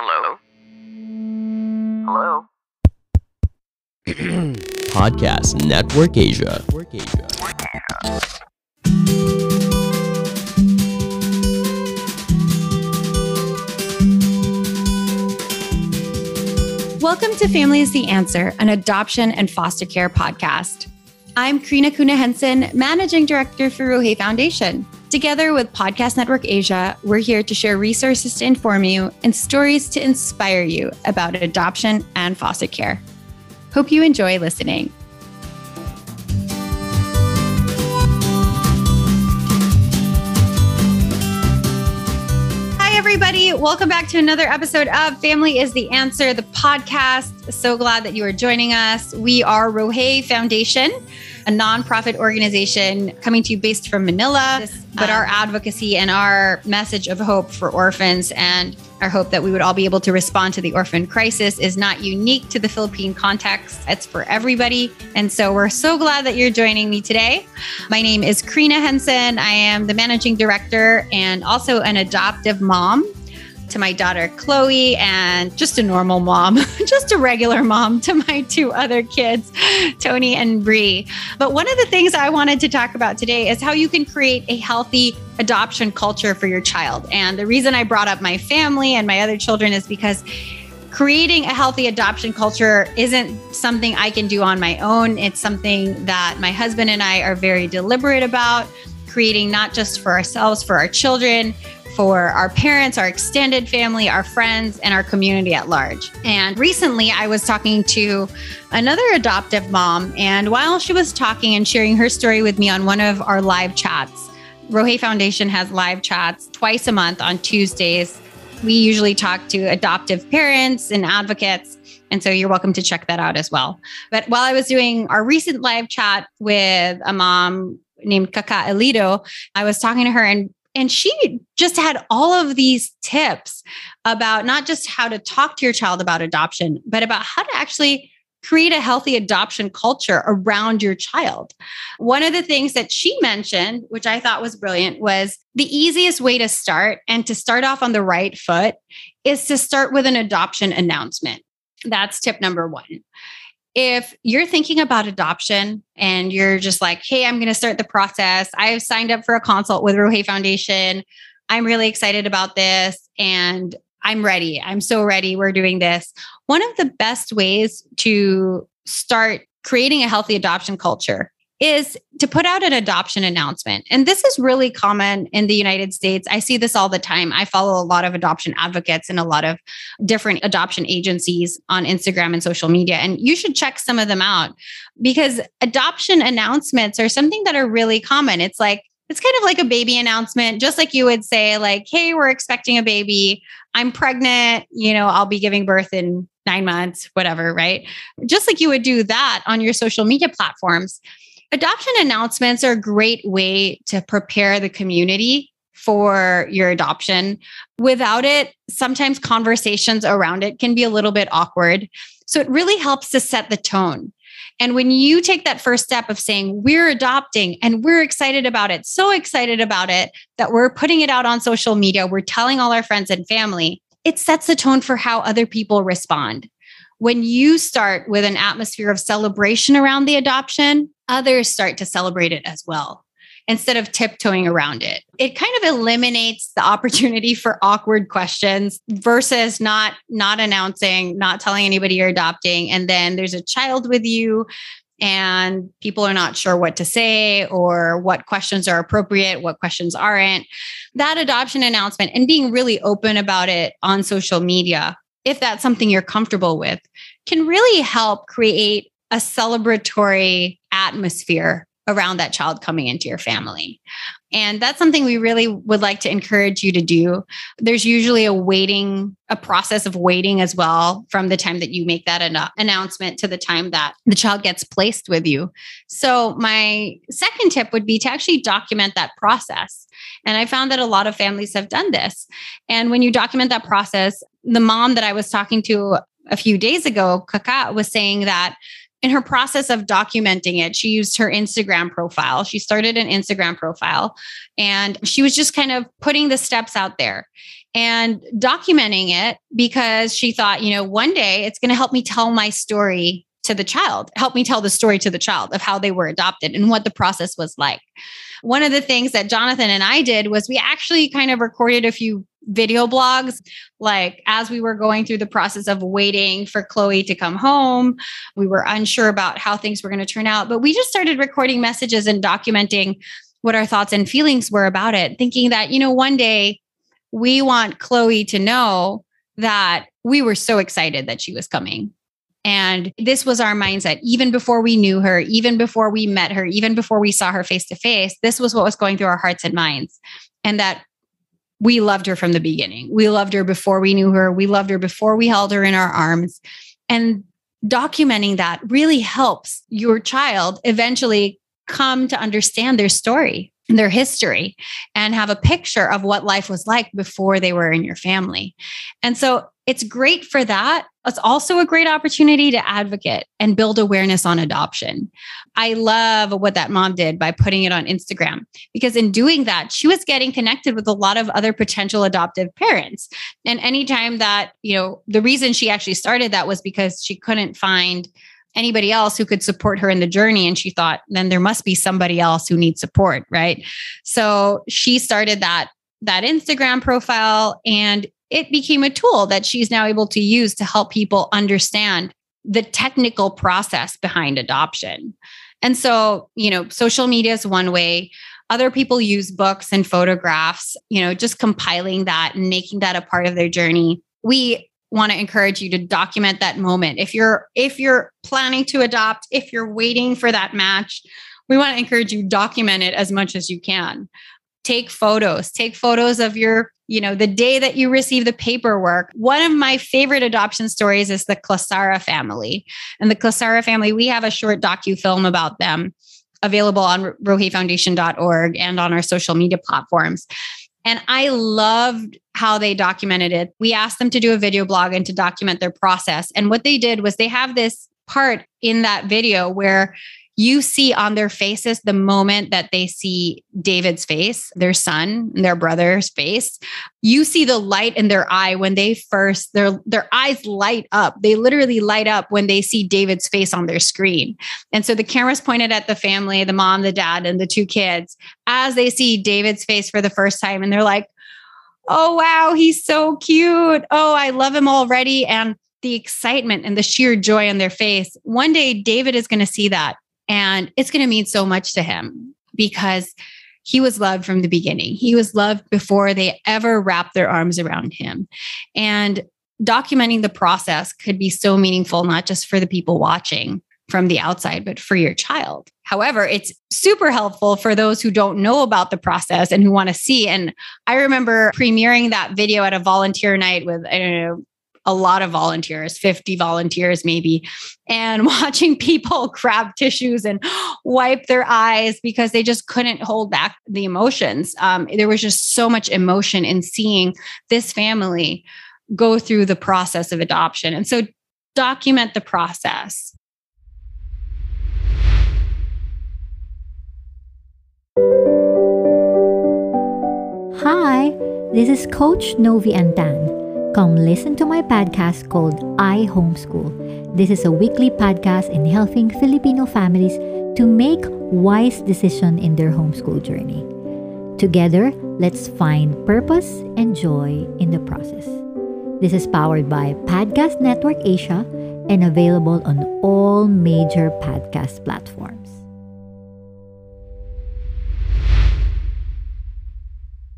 Hello? Hello? Podcast Network Asia. Welcome to Family is the Answer, an adoption and foster care podcast. I'm Karina Kunahansen, Managing Director for Roohi Foundation. Together with Podcast Network Asia, we're here to share resources to inform you and stories to inspire you about adoption and foster care. Hope you enjoy listening. Hi, everybody. Welcome back to another episode of Family is the Answer, the podcast. So glad that you are joining us. We are Roohi Foundation, a nonprofit organization coming to you based from Manila, but our advocacy and our message of hope for orphans and our hope that we would all be able to respond to the orphan crisis is not unique to the Philippine context. It's for everybody. And so we're so glad that you're joining me today. My name is Karina Henson. I am the managing director and also an adoptive mom to my daughter, Chloe, and just a normal mom, just a regular mom to my two other kids, Tony and Bree. But one of the things I wanted to talk about today is how you can create a healthy adoption culture for your child. And the reason I brought up my family and my other children is because creating a healthy adoption culture isn't something I can do on my own. It's something that my husband and I are very deliberate about creating, not just for ourselves, for our children, for our parents, our extended family, our friends, and our community at large. And recently I was talking to another adoptive mom, and while she was talking and sharing her story with me on one of our live chats, Roohi Foundation has live chats twice a month on Tuesdays. We usually talk to adoptive parents and advocates, and so you're welcome to check that out as well. But while I was doing our recent live chat with a mom named Kaka Alito, I was talking to her, and she just had all of these tips about not just how to talk to your child about adoption, but about how to actually create a healthy adoption culture around your child. One of the things that she mentioned, which I thought was brilliant, was the easiest way to start and to start off on the right foot is to start with an adoption announcement. That's tip number one. If you're thinking about adoption and you're just like, hey, I'm going to start the process. I've signed up for a consult with Roohi Foundation. I'm really excited about this and I'm ready. I'm so ready. We're doing this. One of the best ways to start creating a healthy adoption culture is to put out an adoption announcement. And this is really common in the United States. I see this all the time. I follow a lot of adoption advocates and a lot of different adoption agencies on Instagram and social media. And you should check some of them out because adoption announcements are something that are really common. It's kind of like a baby announcement, just like you would say like, hey, we're expecting a baby. I'm pregnant. You know, I'll be giving birth in 9 months, whatever, right? Just like you would do that on your social media platforms. Adoption announcements are a great way to prepare the community for your adoption. Without it, sometimes conversations around it can be a little bit awkward. So it really helps to set the tone. And when you take that first step of saying, we're adopting and we're excited about it, so excited about it that we're putting it out on social media, we're telling all our friends and family, it sets the tone for how other people respond. When you start with an atmosphere of celebration around the adoption, others start to celebrate it as well, instead of tiptoeing around it. It kind of eliminates the opportunity for awkward questions versus not announcing, not telling anybody you're adopting. And then there's a child with you and people are not sure what to say or what questions are appropriate, what questions aren't. That adoption announcement and being really open about it on social media, if that's something you're comfortable with, can really help create a celebratory atmosphere around that child coming into your family. And that's something we really would like to encourage you to do. There's usually a process of waiting as well from the time that you make that announcement to the time that the child gets placed with you. So my second tip would be to actually document that process. And I found that a lot of families have done this. And when you document that process, the mom that I was talking to a few days ago, Kaka, was saying that in her process of documenting it, she used her Instagram profile. She started an Instagram profile and she was just kind of putting the steps out there. and documenting it because she thought, you know, one day it's going to help me tell my story to the child, help me tell the story to the child of how they were adopted and what the process was like. One of the things that Jonathan and I did was we actually kind of recorded a few video blogs, like as we were going through the process of waiting for Chloe to come home. We were unsure about how things were going to turn out, but we just started recording messages and documenting what our thoughts and feelings were about it, thinking that, you know, one day we want Chloe to know that we were so excited that she was coming. And this was our mindset, even before we knew her, even before we met her, even before we saw her face to face, this was what was going through our hearts and minds. And that we loved her from the beginning. We loved her before we knew her. We loved her before we held her in our arms. And documenting that really helps your child eventually come to understand their story, their history, and have a picture of what life was like before they were in your family. And so it's great for that. It's also a great opportunity to advocate and build awareness on adoption. I love what that mom did by putting it on Instagram, because in doing that, she was getting connected with a lot of other potential adoptive parents. And anytime that, you know, the reason she actually started that was because she couldn't find anybody else who could support her in the journey. And she thought, then there must be somebody else who needs support, right? So she started that Instagram profile, and it became a tool that she's now able to use to help people understand the technical process behind adoption. And so, you know, social media is one way. Other people use books and photographs, you know, just compiling that and making that a part of their journey. We want to encourage you to document that moment. If you're planning to adopt, if you're waiting for that match, we want to encourage you to document it as much as you can. Take photos of your, you know, the day that you receive the paperwork. One of my favorite adoption stories is the Klasara family. And the Klasara family, we have a short docu-film about them available on roohifoundation.org and on our social media platforms. And I loved how they documented it. We asked them to do a video blog and to document their process. And what they did was they have this part in that video where you see on their faces the moment that they see David's face, their son, and their brother's face. You see the light in their eye when they first, their eyes light up. They literally light up when they see David's face on their screen. And so the camera's pointed at the family, the mom, the dad, and the two kids, as they see David's face for the first time. And they're like, oh, wow, he's so cute. Oh, I love him already. And the excitement and the sheer joy on their face. One day, David is going to see that. And it's going to mean so much to him because he was loved from the beginning. He was loved before they ever wrapped their arms around him. And documenting the process could be so meaningful, not just for the people watching from the outside, but for your child. However, it's super helpful for those who don't know about the process and who want to see. And I remember premiering that video at a volunteer night with, I don't know, a lot of volunteers, 50 volunteers maybe, and watching people grab tissues and wipe their eyes because they just couldn't hold back the emotions. There was just so much emotion in seeing this family go through the process of adoption. And so document the process. Hi, this is Coach Novi Antan. Come listen to my podcast called iHomeschool. This is a weekly podcast in helping Filipino families to make wise decisions in their homeschool journey. Together, let's find purpose and joy in the process. This is powered by Podcast Network Asia and available on all major podcast platforms.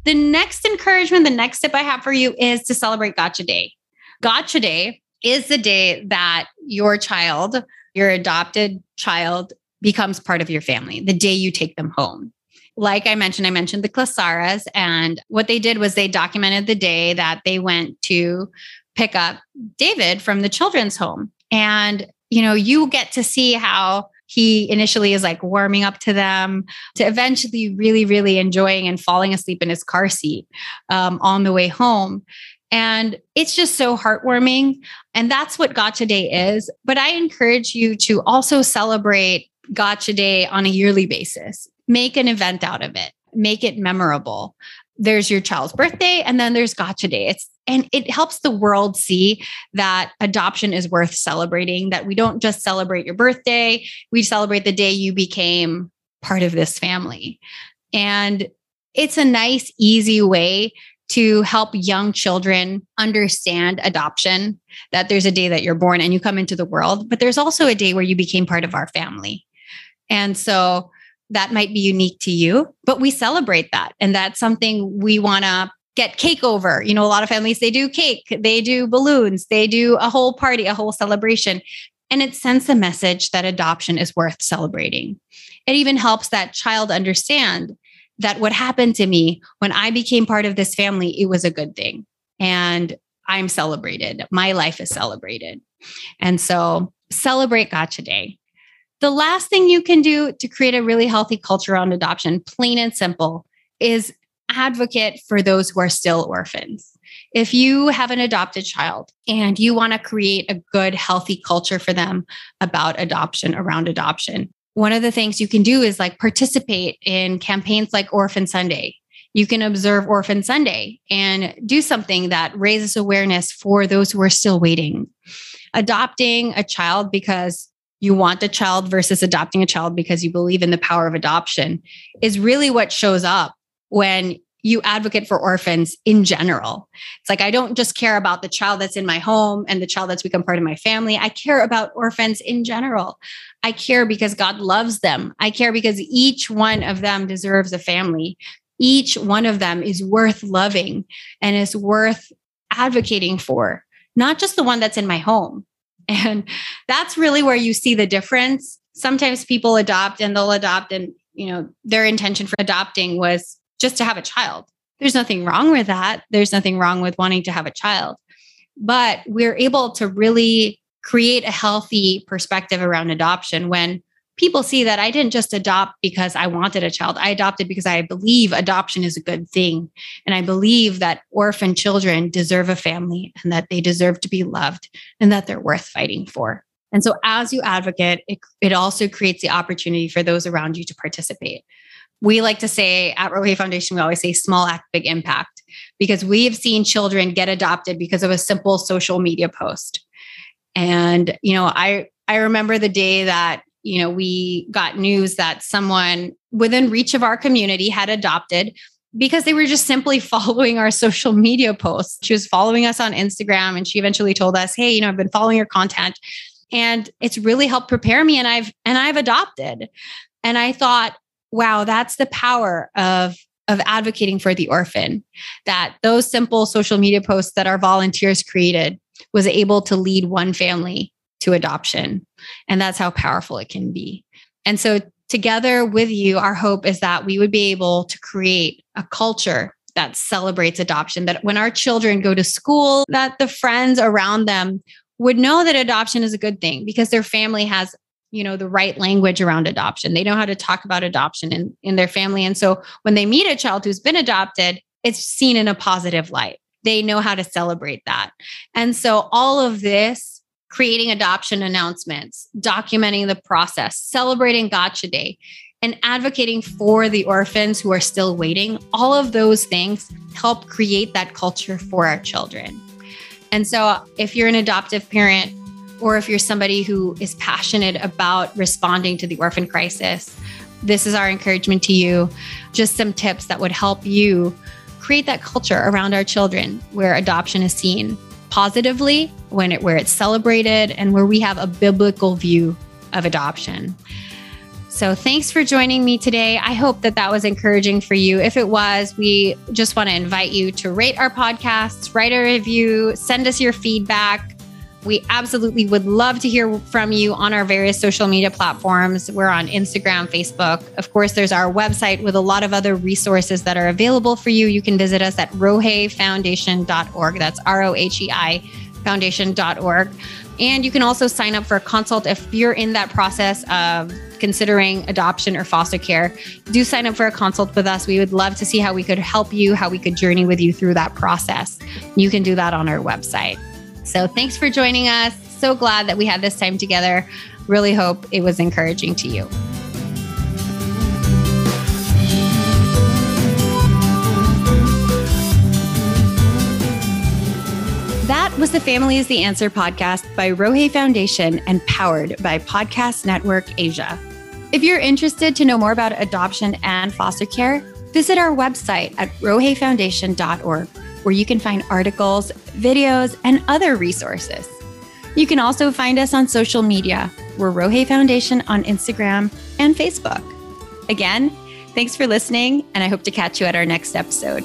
The next encouragement, the next tip I have for you is to celebrate Gotcha Day. Gotcha Day is the day that your child, your adopted child, becomes part of your family, the day you take them home. Like I mentioned the Klasaras, and what they did was they documented the day that they went to pick up David from the children's home. And, you know, you get to see how he initially is like warming up to them, to eventually really, really enjoying and falling asleep in his car seat on the way home. And it's just so heartwarming. And that's what Gotcha Day is. But I encourage you to also celebrate Gotcha Day on a yearly basis. Make an event out of it. Make it memorable. there's your child's birthday, and then there's Gotcha Day. And it helps the world see that adoption is worth celebrating, that we don't just celebrate your birthday. We celebrate the day you became part of this family. And it's a nice, easy way to help young children understand adoption, that there's a day that you're born and you come into the world, but there's also a day where you became part of our family. And so that might be unique to you, but we celebrate that. And that's something we want to get cake over. You know, a lot of families, they do cake, they do balloons, they do a whole party, a whole celebration. And it sends the message that adoption is worth celebrating. It even helps that child understand that what happened to me when I became part of this family, it was a good thing. And I'm celebrated. My life is celebrated. And so celebrate Gotcha Day. The last thing you can do to create a really healthy culture around adoption, plain and simple, is advocate for those who are still orphans. If you have an adopted child and you want to create a good, healthy culture for them about adoption, around adoption, one of the things you can do is like participate in campaigns like Orphan Sunday. You can observe Orphan Sunday and do something that raises awareness for those who are still waiting. Adopting a child because you want a child versus adopting a child because you believe in the power of adoption is really what shows up when you advocate for orphans in general. It's like, I don't just care about the child that's in my home and the child that's become part of my family. I care about orphans in general. I care because God loves them. I care because each one of them deserves a family. Each one of them is worth loving and is worth advocating for, not just the one that's in my home. And that's really where you see the difference. Sometimes people adopt and they'll adopt and, you know, their intention for adopting was just to have a child. There's nothing wrong with that. There's nothing wrong with wanting to have a child, but we're able to really create a healthy perspective around adoption when people see that I didn't just adopt because I wanted a child. I adopted because I believe adoption is a good thing. And I believe that orphan children deserve a family and that they deserve to be loved and that they're worth fighting for. And so as you advocate, it also creates the opportunity for those around you to participate. We like to say at Roohi Foundation, we always say small act, big impact, because we have seen children get adopted because of a simple social media post. And, you know, I remember the day that, you know, we got news that someone within reach of our community had adopted because they were just simply following our social media posts. She was following us on Instagram and she eventually told us, hey, you know, I've been following your content and it's really helped prepare me. And I've adopted. And I thought, wow, that's the power of advocating for the orphan, that those simple social media posts that our volunteers created was able to lead one family to adoption. And that's how powerful it can be. And so together with you, our hope is that we would be able to create a culture that celebrates adoption, that when our children go to school, that the friends around them would know that adoption is a good thing because their family has, you know, the right language around adoption. They know how to talk about adoption in their family. And so when they meet a child who's been adopted, it's seen in a positive light. They know how to celebrate that. And so all of this, creating adoption announcements, documenting the process, celebrating Gotcha Day, and advocating for the orphans who are still waiting, all of those things help create that culture for our children. And so if you're an adoptive parent, or if you're somebody who is passionate about responding to the orphan crisis, this is our encouragement to you. Just some tips that would help you create that culture around our children where adoption is seen positively, where it's celebrated, and where we have a biblical view of adoption. So thanks for joining me today. I hope that was encouraging for you. If it was, we just want to invite you to rate our podcasts, write a review, send us your feedback. We absolutely would love to hear from you on our various social media platforms. We're on Instagram, Facebook. Of course, there's our website with a lot of other resources that are available for you. You can visit us at rohefoundation.org. That's ROHEI foundation.org. And you can also sign up for a consult if you're in that process of considering adoption or foster care. Do sign up for a consult with us. We would love to see how we could help you, how we could journey with you through that process. You can do that on our website. So thanks for joining us. So glad that we had this time together. Really hope it was encouraging to you. That was the Family is the Answer podcast by Roohi Foundation and powered by Podcast Network Asia. If you're interested to know more about adoption and foster care, visit our website at roohifoundation.org, where you can find articles, videos, and other resources. You can also find us on social media. We're Roohi Foundation on Instagram and Facebook. Again, thanks for listening, and I hope to catch you at our next episode.